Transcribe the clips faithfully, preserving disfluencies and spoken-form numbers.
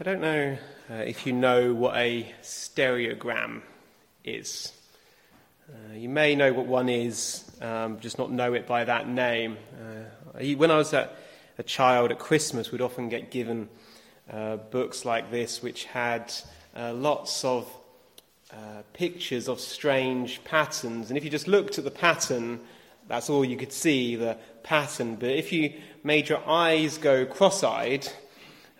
I don't know uh, if you know what a stereogram is. Uh, you may know what one is, um, just not know it by that name. Uh, when I was a, a child at Christmas, we'd often get given uh, books like this, which had uh, lots of uh, pictures of strange patterns. And if you just looked at the pattern, that's all you could see, the pattern. But if you made your eyes go cross-eyed,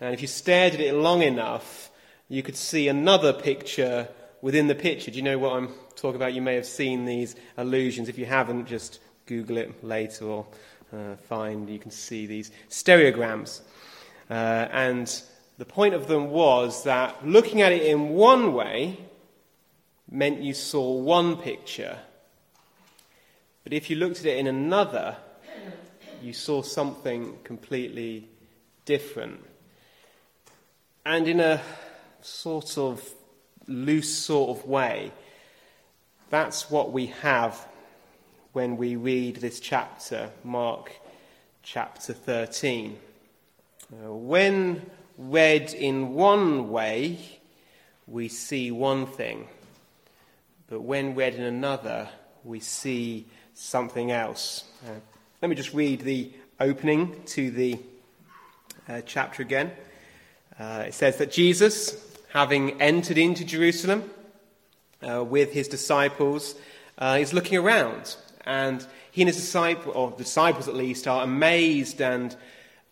and if you stared at it long enough, you could see another picture within the picture. Do you know what I'm talking about? You may have seen these illusions. If you haven't, just Google it later or uh, find you can see these stereograms. Uh, and the point of them was that looking at it in one way meant you saw one picture. But if you looked at it in another, you saw something completely different. And in a sort of loose sort of way, that's what we have when we read this chapter, Mark chapter thirteen. Uh, when read in one way, we see one thing. But when read in another, we see something else. Uh, let me just read the opening to the uh, chapter again. Uh, it says that Jesus, having entered into Jerusalem uh, with his disciples, uh, is looking around. And he and his disciples, or disciples at least, are amazed and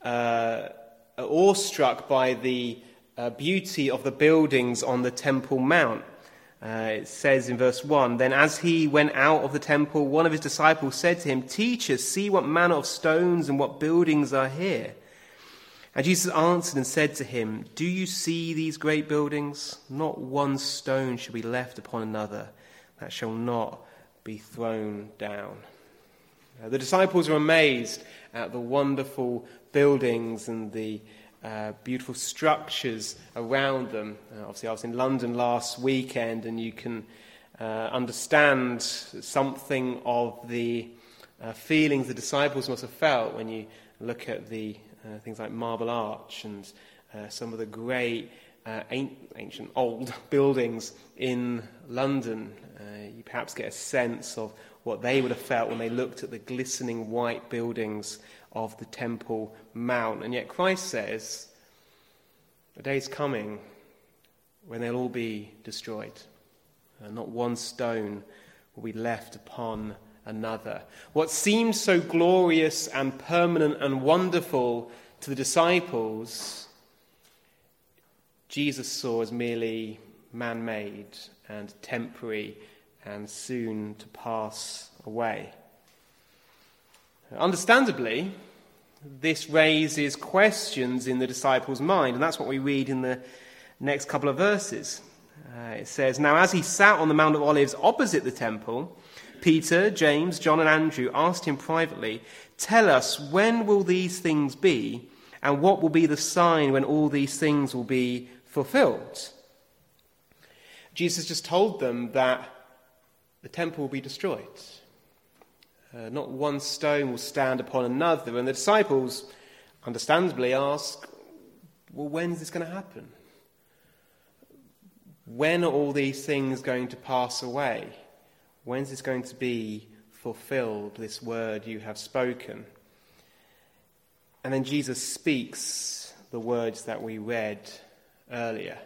uh, are awestruck by the uh, beauty of the buildings on the Temple Mount. Uh, it says in verse one, "Then as he went out of the temple, one of his disciples said to him, 'Teacher, see what manner of stones and what buildings are here.' And Jesus answered and said to him, 'Do you see these great buildings? Not one stone shall be left upon another that shall not be thrown down.'" Now, the disciples are amazed at the wonderful buildings and the uh, beautiful structures around them. Uh, obviously, I was in London last weekend, and you can uh, understand something of the uh, feelings the disciples must have felt when you look at the Uh, things like Marble Arch and uh, some of the great uh, ancient old buildings in London. Uh, you perhaps get a sense of what they would have felt when they looked at the glistening white buildings of the Temple Mount. And yet Christ says, "The day's coming when they'll all be destroyed. Uh, not one stone will be left upon another." What seemed so glorious and permanent and wonderful to the disciples, Jesus saw as merely man-made and temporary and soon to pass away. Understandably, this raises questions in the disciples' mind, and that's what we read in the next couple of verses. Uh, it says, "Now as he sat on the Mount of Olives opposite the temple, Peter, James, John and Andrew asked him privately, 'Tell us, when will these things be, and what will be the sign when all these things will be fulfilled?'" Jesus just told them that the temple will be destroyed. Uh, not one stone will stand upon another. And the disciples, understandably, ask, well, when is this going to happen? When are all these things going to pass away? When is this going to be fulfilled, this word you have spoken? And then Jesus speaks the words that we read earlier.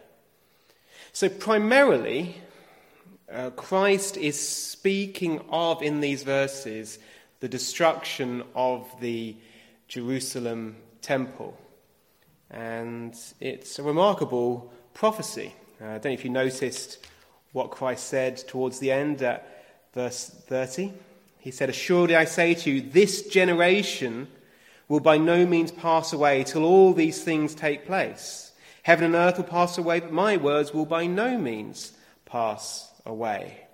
So primarily, uh, Christ is speaking of, in these verses, the destruction of the Jerusalem temple. And it's a remarkable prophecy. Uh, I don't know if you noticed what Christ said towards the end at verse thirty, he said, "Assuredly I say to you, this generation will by no means pass away till all these things take place. Heaven and earth will pass away, but my words will by no means pass away."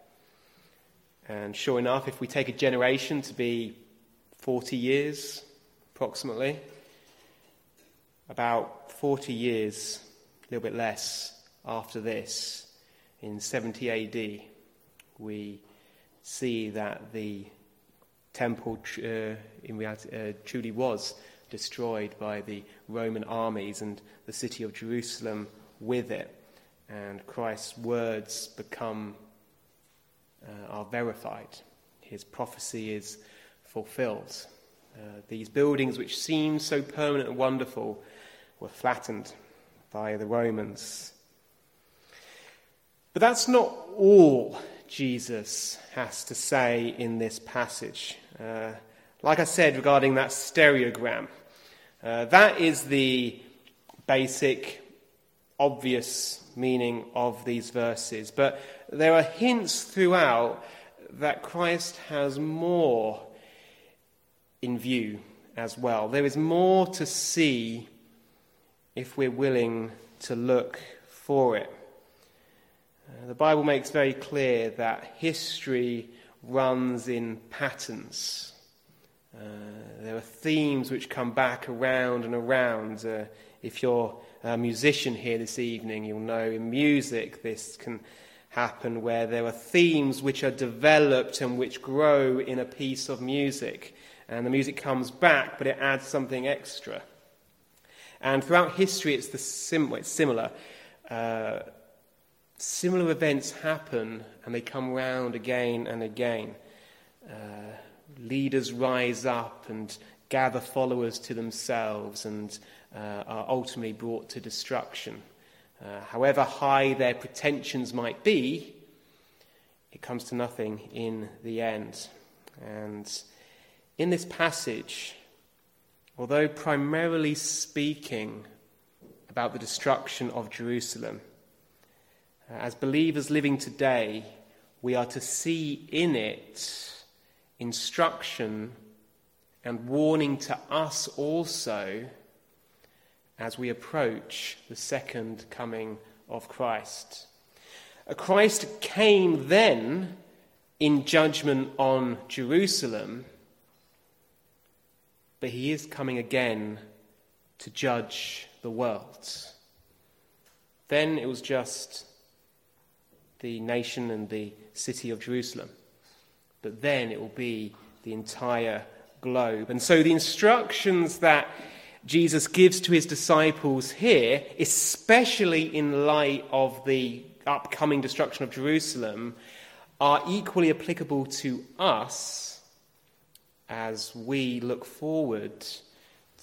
And sure enough, if we take a generation to be forty years, approximately, about forty years, a little bit less after this, in seventy A D, we see that the temple uh, in reality uh, truly was destroyed by the Roman armies, and the city of Jerusalem with it. And Christ's words become, uh, are verified. His prophecy is fulfilled. Uh, these buildings, which seemed so permanent and wonderful, were flattened by the Romans. But that's not all Jesus has to say in this passage. Uh, like I said regarding that stereogram, uh, that is the basic, obvious meaning of these verses. But there are hints throughout that Christ has more in view as well. There is more to see if we're willing to look for it. Uh, the Bible makes very clear that history runs in patterns. Uh, there are themes which come back around and around. Uh, if you're a musician here this evening, you'll know in music this can happen, where there are themes which are developed and which grow in a piece of music. And the music comes back, but it adds something extra. And throughout history, it's the sim- it's similar. Uh, similar events happen, and they come round again and again. Uh, leaders rise up and gather followers to themselves and uh, are ultimately brought to destruction. Uh, however high their pretensions might be, it comes to nothing in the end. And in this passage, although primarily speaking about the destruction of Jerusalem, as believers living today, we are to see in it instruction and warning to us also as we approach the second coming of Christ. Christ came then in judgment on Jerusalem, but he is coming again to judge the world. Then it was just the nation and the city of Jerusalem, but then it will be the entire globe. And so the instructions that Jesus gives to his disciples here, especially in light of the upcoming destruction of Jerusalem, are equally applicable to us as we look forward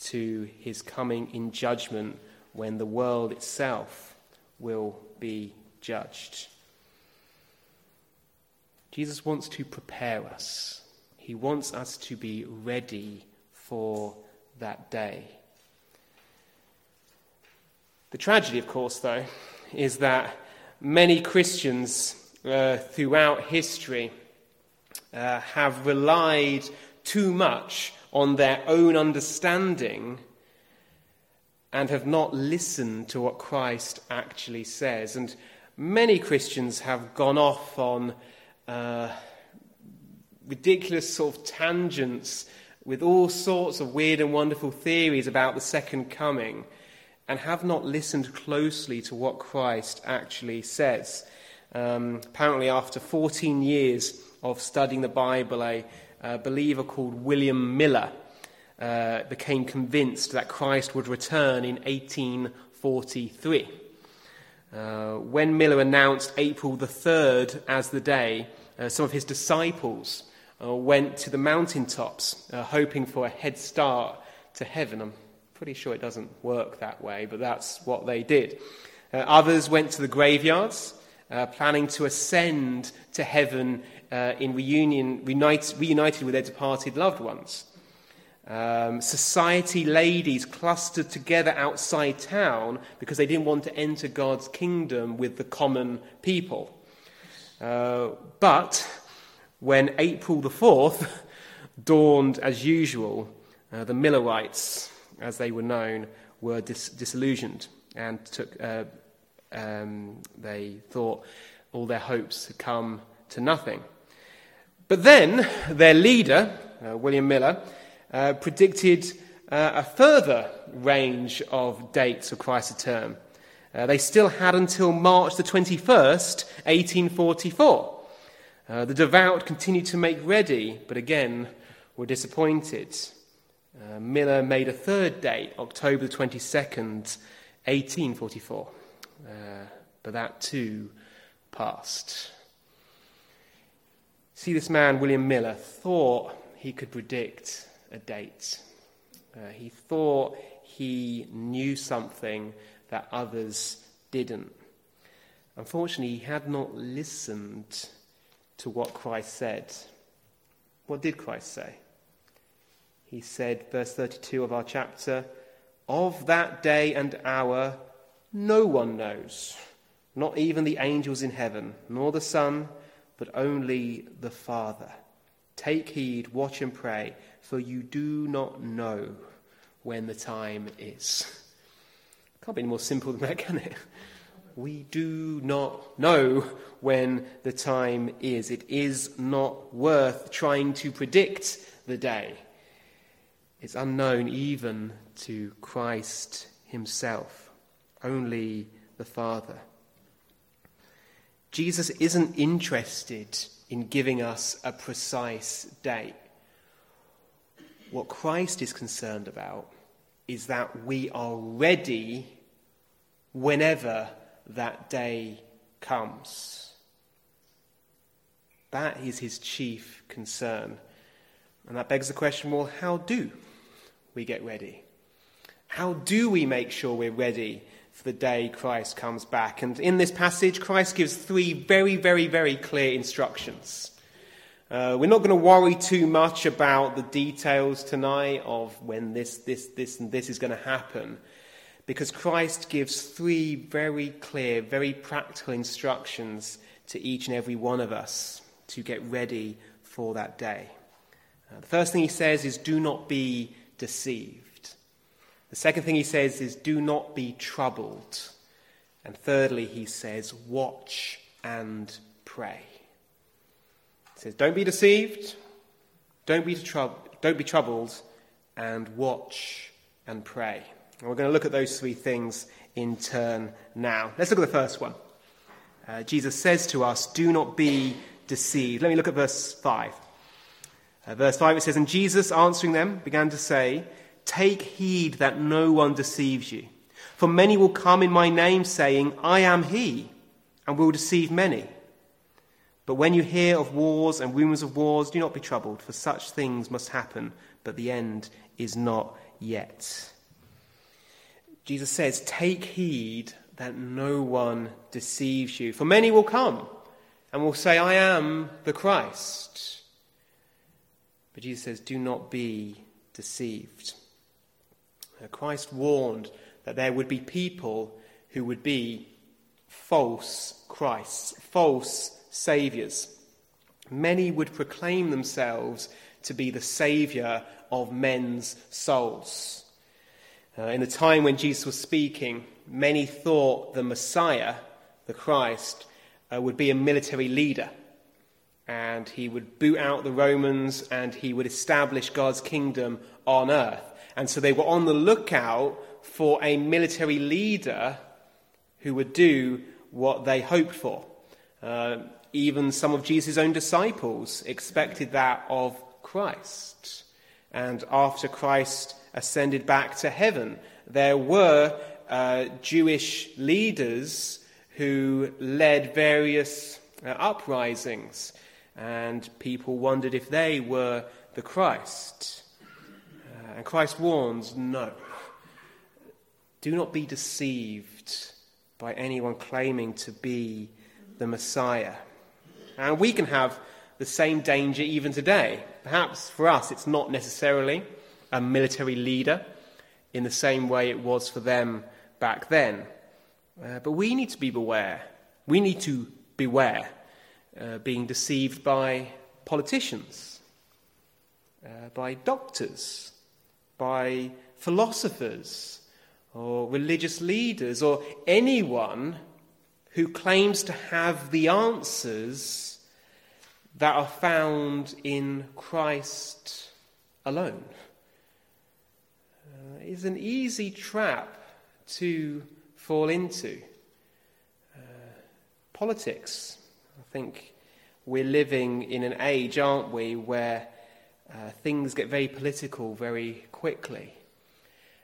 to his coming in judgment, when the world itself will be judged. Jesus wants to prepare us. He wants us to be ready for that day. The tragedy, of course, though, is that many Christians uh, throughout history uh, have relied too much on their own understanding and have not listened to what Christ actually says. And many Christians have gone off on uh, ridiculous sort of tangents with all sorts of weird and wonderful theories about the second coming and have not listened closely to what Christ actually says. Um, apparently after fourteen years of studying the Bible, a A believer called William Miller uh, became convinced that Christ would return in eighteen forty-three. Uh, when Miller announced April the third as the day, uh, some of his disciples uh, went to the mountaintops, uh, hoping for a head start to heaven. I'm pretty sure it doesn't work that way, but that's what they did. Uh, others went to the graveyards, uh, planning to ascend to heaven Uh, in reunion, reunite, reunited with their departed loved ones. Um, society ladies clustered together outside town because they didn't want to enter God's kingdom with the common people. Uh, but when April the fourth dawned as usual, uh, the Millerites, as they were known, were dis- disillusioned and took. Uh, um, they thought all their hopes had come to nothing. But then their leader, uh, William Miller, uh, predicted uh, a further range of dates for Christ's return. Uh, they still had until March the twenty-first, eighteen forty-four. Uh, the devout continued to make ready, but again were disappointed. Uh, Miller made a third date, October the twenty-second, eighteen forty-four. uh, but that too passed. See, this man, William Miller, thought he could predict a date. Uh, he thought he knew something that others didn't. Unfortunately, he had not listened to what Christ said. What did Christ say? He said, verse thirty-two of our chapter, "Of that day and hour no one knows, not even the angels in heaven, nor the Son, but only the Father. Take heed, watch and pray, for you do not know when the time is." Can't be any more simple than that, can it? We do not know when the time is. It is not worth trying to predict the day. It's unknown even to Christ himself, only the Father. Jesus isn't interested in giving us a precise date. What Christ is concerned about is that we are ready whenever that day comes. That is his chief concern. And that begs the question, well, how do we get ready? How do we make sure we're ready for the day Christ comes back? And in this passage, Christ gives three very, very, very clear instructions. Uh, we're not going to worry too much about the details tonight of when this, this, this, and this is going to happen, because Christ gives three very clear, very practical instructions to each and every one of us to get ready for that day. Uh, the first thing he says is, do not be deceived. The second thing he says is, do not be troubled. And thirdly, he says, watch and pray. He says, don't be deceived, don't be, trou- don't be troubled, and watch and pray. And we're going to look at those three things in turn now. Let's look at the first one. Uh, Jesus says to us, do not be deceived. Let me look at verse five. Uh, verse five, it says, "And Jesus, answering them, began to say, 'Take heed that no one deceives you. For many will come in my name, saying, I am he, and will deceive many. But when you hear of wars and rumors of wars, do not be troubled, for such things must happen, but the end is not yet.'" Jesus says, take heed that no one deceives you. For many will come and will say, I am the Christ. But Jesus says, do not be deceived. Christ warned that there would be people who would be false Christs, false saviours. Many would proclaim themselves to be the saviour of men's souls. Uh, in the time when Jesus was speaking, many thought the Messiah, the Christ, uh, would be a military leader. And he would boot out the Romans and he would establish God's kingdom on earth. And so they were on the lookout for a military leader who would do what they hoped for. Uh, even some of Jesus' own disciples expected that of Christ. And after Christ ascended back to heaven, there were uh, Jewish leaders who led various uh, uprisings, and people wondered if they were the Christ. Uh, and Christ warns, no, do not be deceived by anyone claiming to be the Messiah. And we can have the same danger even today. Perhaps for us it's not necessarily a military leader in the same way it was for them back then. Uh, but we need to be beware. We need to beware uh, being deceived by politicians, uh, by doctors, by philosophers, or religious leaders, or anyone who claims to have the answers that are found in Christ alone. Uh, is an easy trap to fall into. Uh, politics. I think we're living in an age, aren't we, where uh, things get very political very quickly.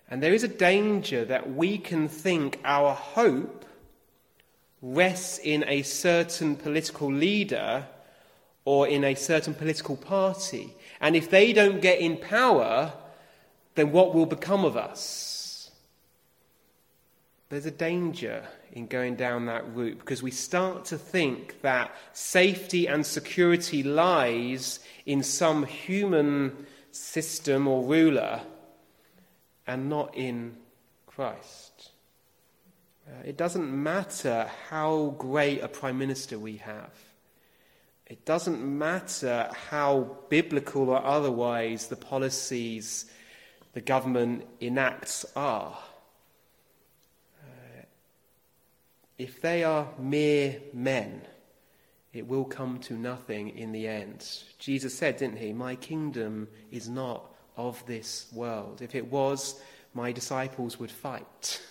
And there is a danger that we can think our hope rests in a certain political leader or in a certain political party. And if they don't get in power, then what will become of us? There's a danger in going down that route, because we start to think that safety and security lies in some human system or ruler and not in Christ. Uh, it doesn't matter how great a prime minister we have. It doesn't matter how biblical or otherwise the policies the government enacts are. Uh, if they are mere men, it will come to nothing in the end. Jesus said, didn't he, "My kingdom is not of this world. If it was, my disciples would fight."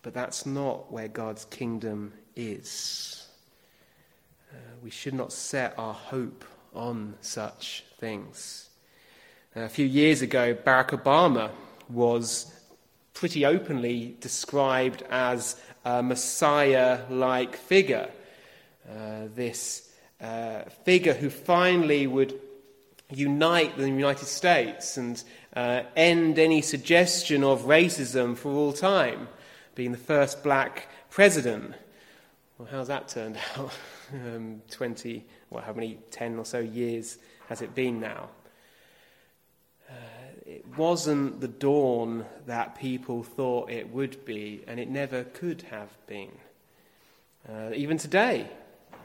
But that's not where God's kingdom is. Uh, we should not set our hope on such things. Uh, a few years ago, Barack Obama was pretty openly described as a Messiah-like figure. Uh, this uh, figure who finally would unite the United States and uh, end any suggestion of racism for all time, being the first black president. Well, how's that turned out? um, twenty, well, how many, ten or so years has it been now? Uh, it wasn't the dawn that people thought it would be, and it never could have been. Uh, even today,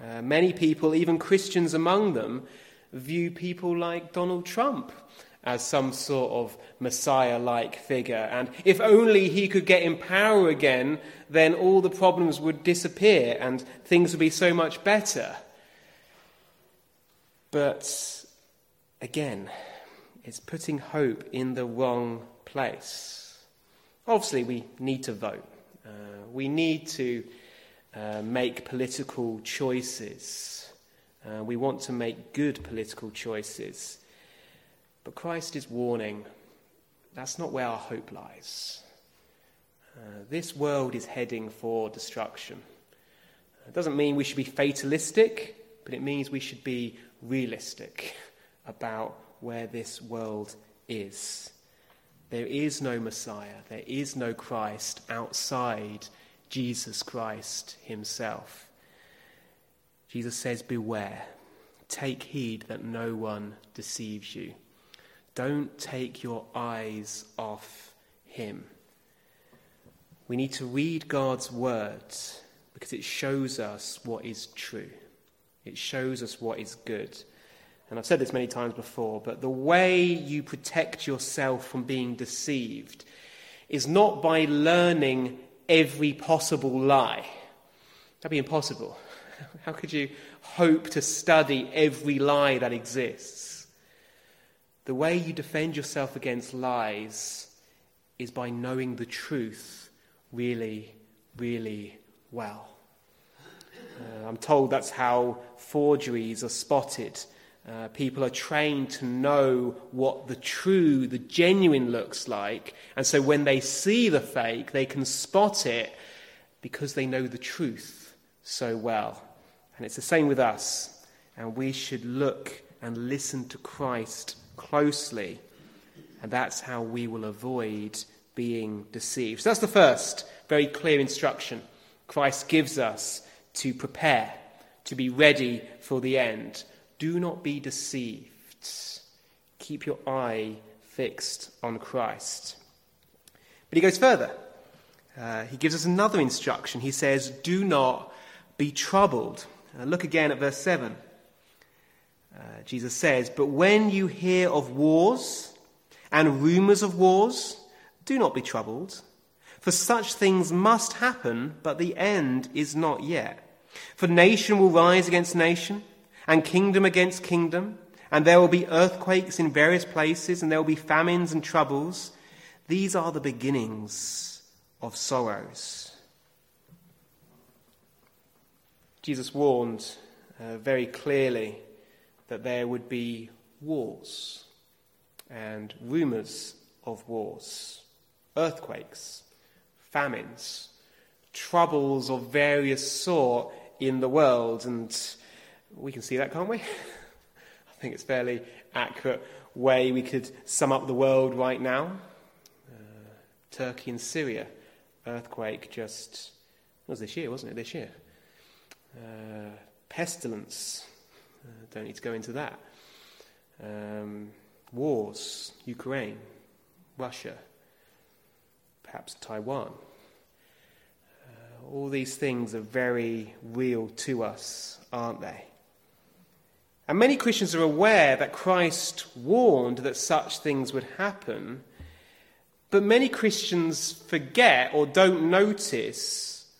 uh, many people, even Christians among them, view people like Donald Trump as some sort of Messiah-like figure. And if only he could get in power again, then all the problems would disappear and things would be so much better. But again, it's putting hope in the wrong place. Obviously, we need to vote. Uh, we need to uh, make political choices. Uh, we want to make good political choices. But Christ is warning, that's not where our hope lies. Uh, this world is heading for destruction. It doesn't mean we should be fatalistic, but it means we should be realistic about where this world is. There is no Messiah, there is no Christ outside Jesus Christ himself. Jesus says, beware, take heed that no one deceives you. Don't take your eyes off him. We need to read God's words because it shows us what is true. It shows us what is good. And I've said this many times before, but the way you protect yourself from being deceived is not by learning every possible lie. That'd be impossible. How could you hope to study every lie that exists? The way you defend yourself against lies is by knowing the truth really, really well. Uh, I'm told that's how forgeries are spotted. Uh, people are trained to know what the true, the genuine looks like, and so when they see the fake, they can spot it because they know the truth so well. And it's the same with us, and we should look and listen to Christ closely, and that's how we will avoid being deceived. So that's the first very clear instruction Christ gives us to prepare, to be ready for the end. Do not be deceived. Keep your eye fixed on Christ. But he goes further. Uh, he gives us another instruction. He says, do not be troubled. Uh, look again at verse seven. Uh, Jesus says, but when you hear of wars and rumours of wars, do not be troubled, for such things must happen, but the end is not yet. For nation will rise against nation, and kingdom against kingdom, and there will be earthquakes in various places, and there will be famines and troubles. These are the beginnings of sorrows. Jesus warned uh, very clearly that there would be wars and rumours of wars, earthquakes, famines, troubles of various sort in the world, and we can see that, can't we? I think it's a fairly accurate way we could sum up the world right now. Uh, Turkey and Syria earthquake just, it was this year, wasn't it? This year. Uh, pestilence, uh, don't need to go into that. Um, wars, Ukraine, Russia, perhaps Taiwan. All these things are very real to us, aren't they? And many Christians are aware that Christ warned that such things would happen, but many Christians forget or don't notice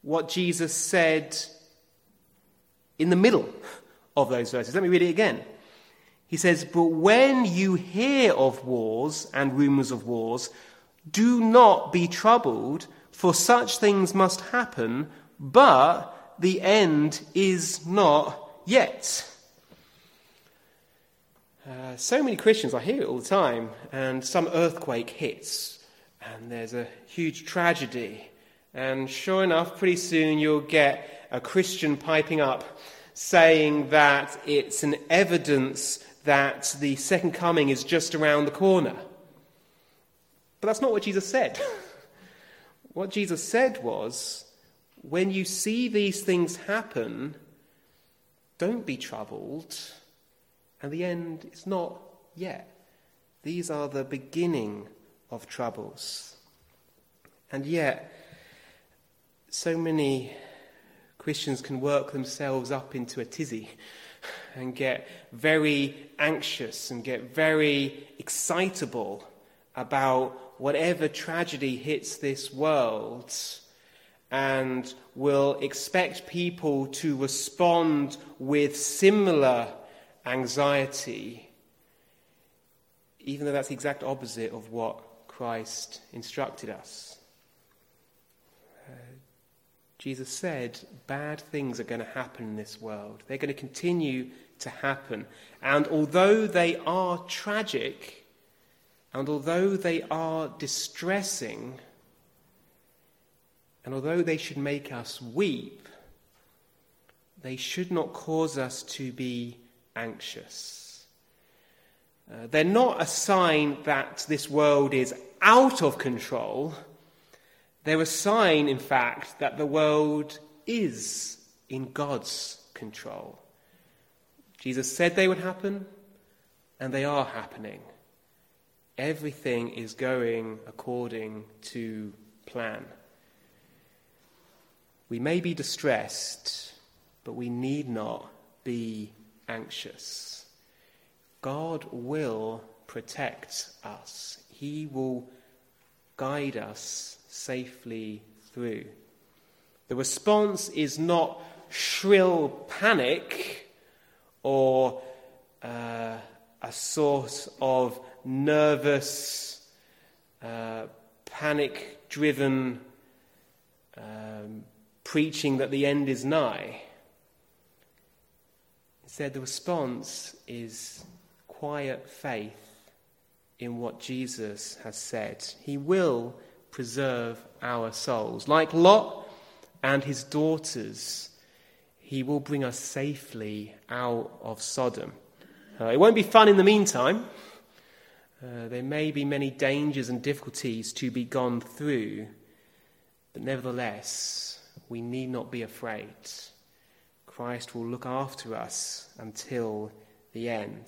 what Jesus said in the middle of those verses. Let me read it again. He says, "But when you hear of wars and rumors of wars, do not be troubled, for such things must happen, but the end is not yet." Uh, so many Christians, I hear it all the time, and some earthquake hits, and there's a huge tragedy. And sure enough, pretty soon you'll get a Christian piping up, saying that it's an evidence that the second coming is just around the corner. But that's not what Jesus said. What Jesus said was, when you see these things happen, don't be troubled, and the end is not yet. These are the beginning of troubles. And yet, so many Christians can work themselves up into a tizzy and get very anxious and get very excitable about whatever tragedy hits this world, and will expect people to respond with similar anxiety, even though that's the exact opposite of what Christ instructed us. Uh, Jesus said bad things are going to happen in this world. They're going to continue to happen. And although they are tragic, and although they are distressing, and although they should make us weep, they should not cause us to be anxious. Uh, they're not a sign that this world is out of control. They're a sign, in fact, that the world is in God's control. Jesus said they would happen, and they are happening. Everything is going according to plan. We may be distressed, but we need not be anxious. God will protect us. He will guide us safely through. The response is not shrill panic or uh, a source of nervous, uh, panic-driven um, preaching that the end is nigh. Instead, the response is quiet faith in what Jesus has said. He will preserve our souls. Like Lot and his daughters, he will bring us safely out of Sodom. Uh, it won't be fun in the meantime. Uh, there may be many dangers and difficulties to be gone through, but nevertheless, we need not be afraid. Christ will look after us until the end.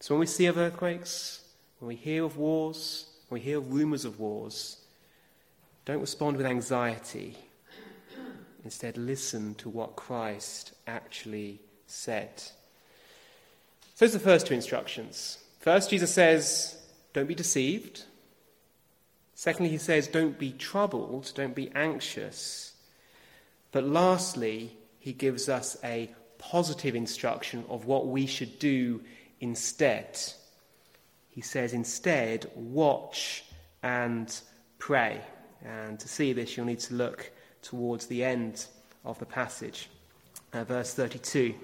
So when we see of earthquakes, when we hear of wars, when we hear of rumours of wars, don't respond with anxiety. Instead, listen to what Christ actually said. So those are the first two instructions. First, Jesus says, don't be deceived. Secondly, he says, don't be troubled, don't be anxious. But lastly, he gives us a positive instruction of what we should do instead. He says, instead, watch and pray. And to see this, you'll need to look towards the end of the passage. Uh, verse thirty-two,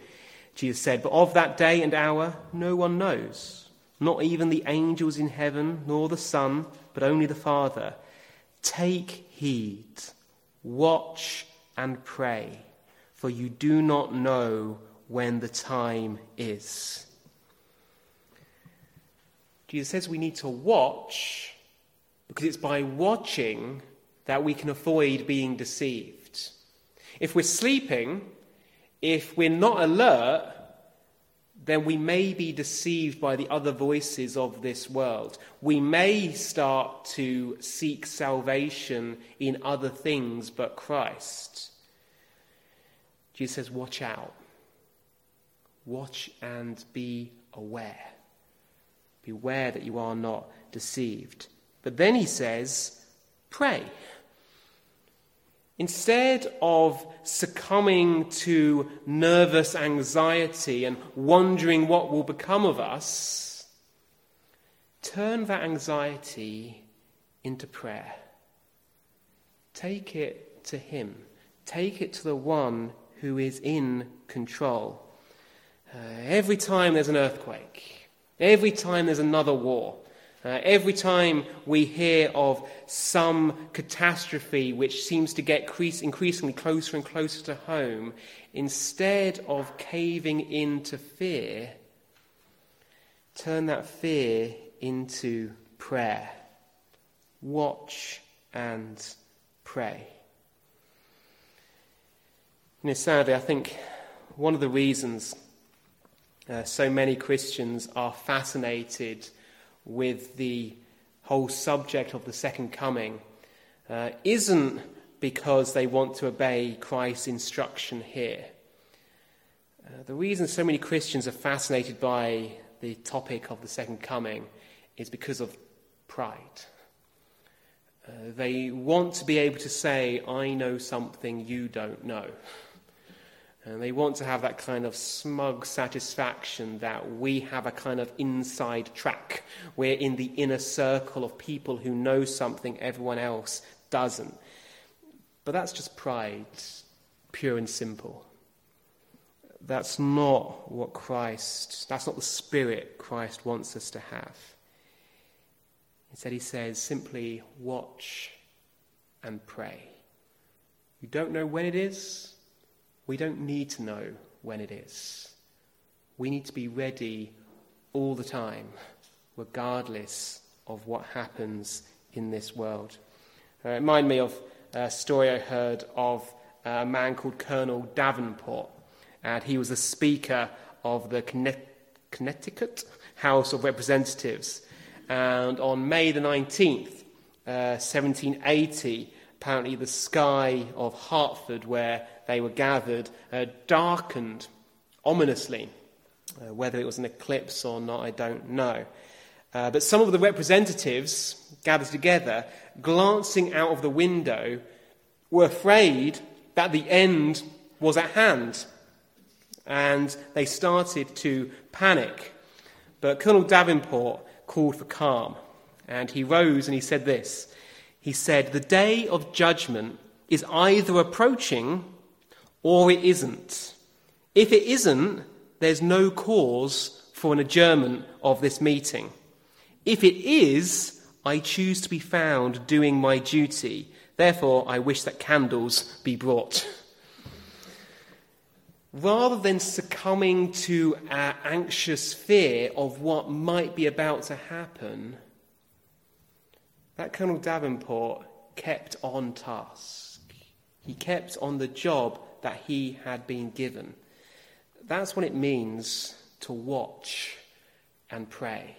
Jesus said, "But of that day and hour, no one knows. Not even the angels in heaven, nor the Son, but only the Father. Take heed, Watch and pray, for you do not know when the time is." Jesus says we need to watch because it's by watching that we can avoid being deceived. If we're sleeping, if we're not alert, then we may be deceived by the other voices of this world. We may start to seek salvation in other things but Christ. Jesus says, watch out. Watch and be aware. Beware that you are not deceived. But then he says, pray. Instead of succumbing to nervous anxiety and wondering what will become of us, turn that anxiety into prayer. Take it to him. Take it to the one who is in control. Uh, every time there's an earthquake, every time there's another war, Uh, every time we hear of some catastrophe which seems to get cre- increasingly closer and closer to home, instead of caving into fear, turn that fear into prayer. Watch and pray. You know, sadly, I think one of the reasons uh, so many Christians are fascinated with the whole subject of the second coming uh, isn't because they want to obey Christ's instruction here. Uh, the reason so many Christians are fascinated by the topic of the second coming is because of pride. Uh, they want to be able to say, "I know something you don't know." And they want to have that kind of smug satisfaction that we have a kind of inside track. We're in the inner circle of people who know something everyone else doesn't. But that's just pride, pure and simple. That's not what Christ, that's not the spirit Christ wants us to have. Instead he says simply watch and pray. You don't know when it is. We don't need to know when it is. We need to be ready all the time, regardless of what happens in this world. Uh, it reminded me of a story I heard of a man called Colonel Davenport, and he was a speaker of the Connecticut House of Representatives. And on May the nineteenth, uh, seventeen eighty, apparently the sky of Hartford, where they were gathered, uh, darkened ominously. Uh, whether it was an eclipse or not, I don't know. Uh, but some of the representatives gathered together, glancing out of the window, were afraid that the end was at hand. And they started to panic. But Colonel Davenport called for calm. And he rose and he said this. He said, "The day of judgment is either approaching or it isn't. If it isn't, there's no cause for an adjournment of this meeting. If it is, I choose to be found doing my duty. Therefore, I wish that candles be brought." Rather than succumbing to our anxious fear of what might be about to happen, that Colonel Davenport kept on task. He kept on the job that he had been given. That's what it means to watch and pray.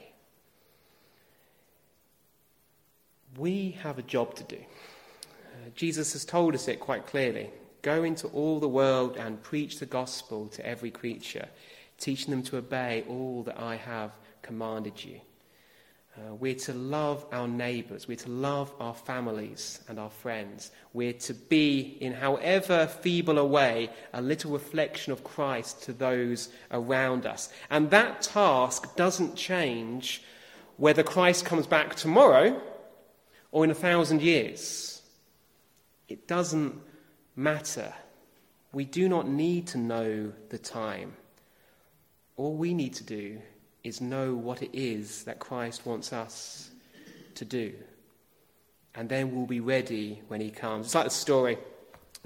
We have a job to do. Uh, Jesus has told us it quite clearly. Go into all the world and preach the gospel to every creature, teaching them to obey all that I have commanded you. Uh, we're to love our neighbours, we're to love our families and our friends. We're to be, in however feeble a way, a little reflection of Christ to those around us. And that task doesn't change whether Christ comes back tomorrow or in a thousand years. It doesn't matter. We do not need to know the time. All we need to do is know what it is that Christ wants us to do. And then we'll be ready when he comes. It's like the story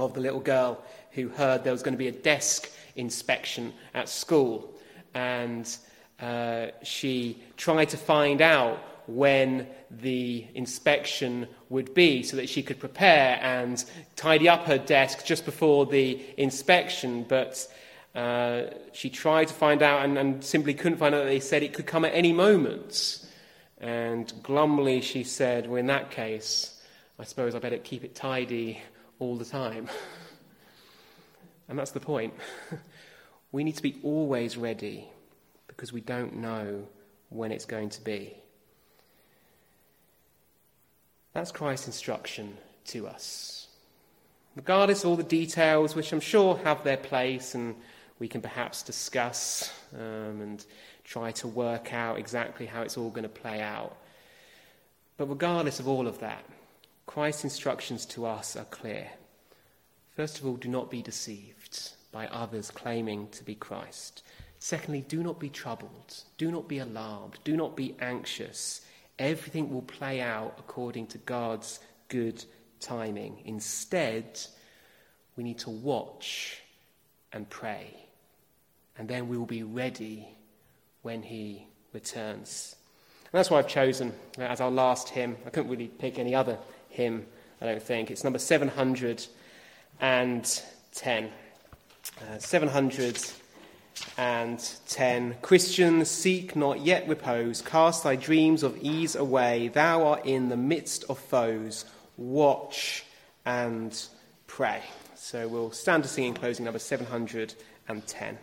of the little girl who heard there was going to be a desk inspection at school, and uh, she tried to find out when the inspection would be so that she could prepare and tidy up her desk just before the inspection, but uh, she tried to find out and, and simply couldn't find out. They said it could come at any moment, and glumly she said, well, in that case, I suppose I better keep it tidy all the time. And that's the point. We need to be always ready, because we don't know when it's going to be. That's Christ's instruction to us. Regardless of all the details, which I'm sure have their place and we can perhaps discuss um, and try to work out exactly how it's all going to play out. But regardless of all of that, Christ's instructions to us are clear. First of all, do not be deceived by others claiming to be Christ. Secondly, do not be troubled. Do not be alarmed. Do not be anxious. Everything will play out according to God's good timing. Instead, we need to watch and pray, and then we will be ready when he returns. And that's why I've chosen as our last hymn. I couldn't really pick any other hymn, I don't think. It's number seven hundred ten. Uh, seven hundred ten. Christian, seek not yet repose. Cast thy dreams of ease away. Thou art in the midst of foes. Watch and pray. So we'll stand to sing in closing number seven hundred ten.